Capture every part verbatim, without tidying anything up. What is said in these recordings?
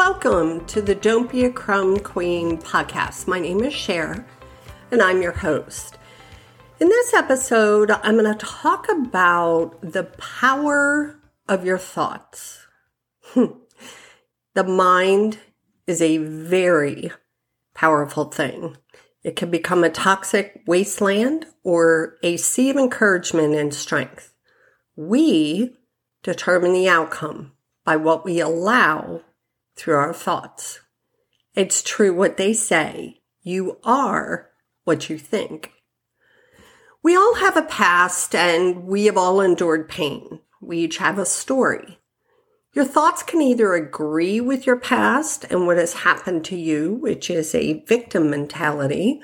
Welcome to the Don't Be a Crumb Queen podcast. My name is Cher, and I'm your host. In this episode, I'm going to talk about the power of your thoughts. The mind is a very powerful thing. It can become a toxic wasteland or a seed of encouragement and strength. We determine the outcome by what we allow through our thoughts. It's true what they say. You are what you think. We all have a past and we have all endured pain. We each have a story. Your thoughts can either agree with your past and what has happened to you, which is a victim mentality,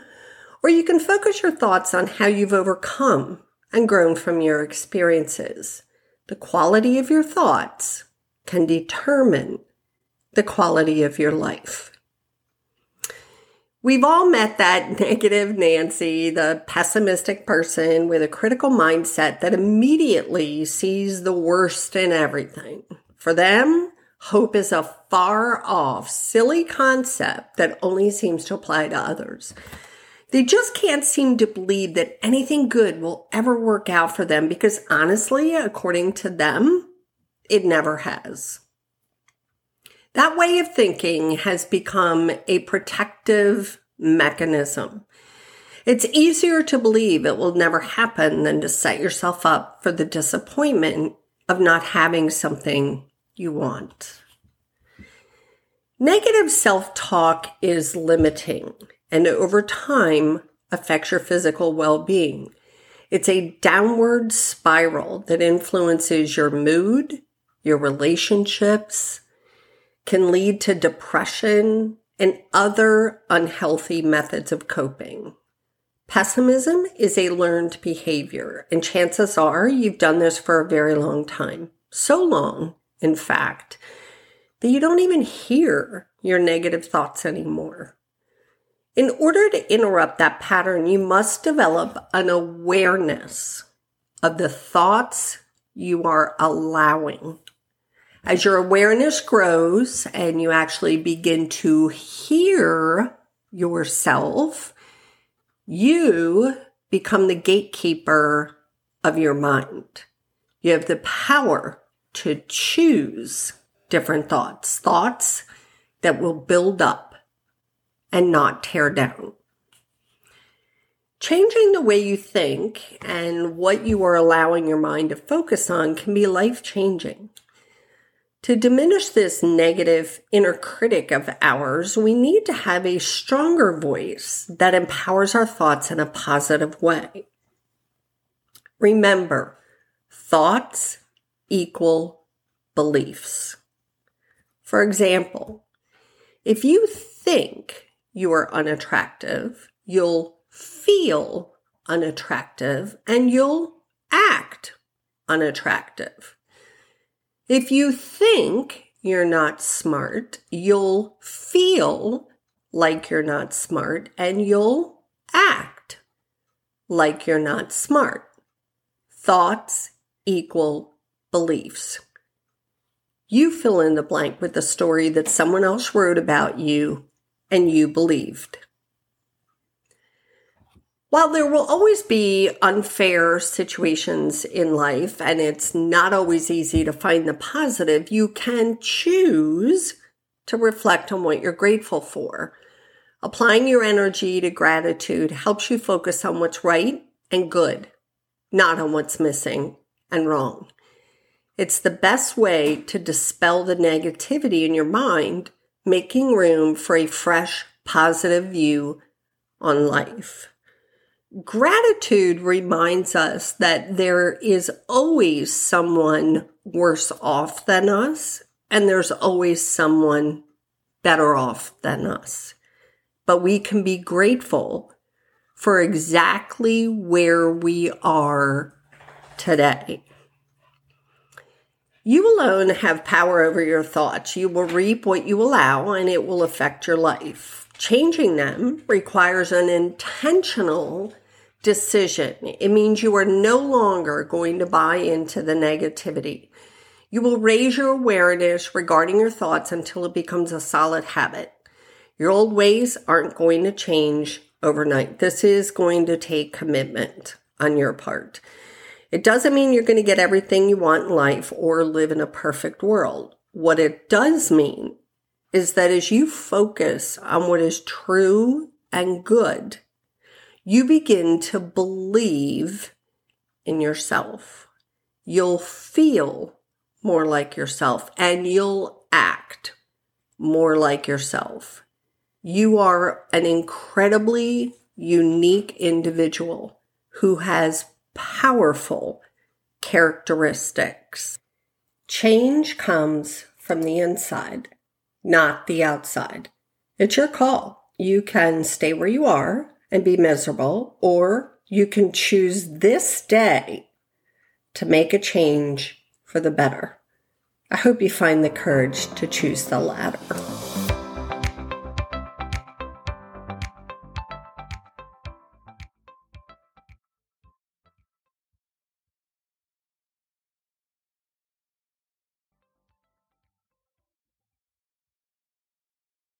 or you can focus your thoughts on how you've overcome and grown from your experiences. The quality of your thoughts can determine the quality of your life. We've all met that negative Nancy, the pessimistic person with a critical mindset that immediately sees the worst in everything. For them, hope is a far-off, silly concept that only seems to apply to others. They just can't seem to believe that anything good will ever work out for them because honestly, according to them, it never has. That way of thinking has become a protective mechanism. It's easier to believe it will never happen than to set yourself up for the disappointment of not having something you want. Negative self-talk is limiting and over time affects your physical well-being. It's a downward spiral that influences your mood, your relationships, can lead to depression and other unhealthy methods of coping. Pessimism is a learned behavior, and chances are you've done this for a very long time. So long, in fact, that you don't even hear your negative thoughts anymore. In order to interrupt that pattern, you must develop an awareness of the thoughts you are allowing. As your awareness grows and you actually begin to hear yourself, you become the gatekeeper of your mind. You have the power to choose different thoughts, thoughts that will build up and not tear down. Changing the way you think and what you are allowing your mind to focus on can be life-changing. To diminish this negative inner critic of ours, we need to have a stronger voice that empowers our thoughts in a positive way. Remember, thoughts equal beliefs. For example, if you think you are unattractive, you'll feel unattractive and you'll act unattractive. If you think you're not smart, you'll feel like you're not smart and you'll act like you're not smart. Thoughts equal beliefs. You fill in the blank with the story that someone else wrote about you and you believed. While there will always be unfair situations in life, and it's not always easy to find the positive, you can choose to reflect on what you're grateful for. Applying your energy to gratitude helps you focus on what's right and good, not on what's missing and wrong. It's the best way to dispel the negativity in your mind, making room for a fresh, positive view on life. Gratitude reminds us that there is always someone worse off than us, and there's always someone better off than us. But we can be grateful for exactly where we are today. You alone have power over your thoughts. You will reap what you allow, and it will affect your life. Changing them requires an intentional decision. It means you are no longer going to buy into the negativity. You will raise your awareness regarding your thoughts until it becomes a solid habit. Your old ways aren't going to change overnight. This is going to take commitment on your part. It doesn't mean you're going to get everything you want in life or live in a perfect world. What it does mean is that as you focus on what is true and good, you begin to believe in yourself. You'll feel more like yourself and you'll act more like yourself. You are an incredibly unique individual who has powerful characteristics. Change comes from the inside, not the outside. It's your call. You can stay where you are and be miserable, or you can choose this day to make a change for the better. I hope you find the courage to choose the latter.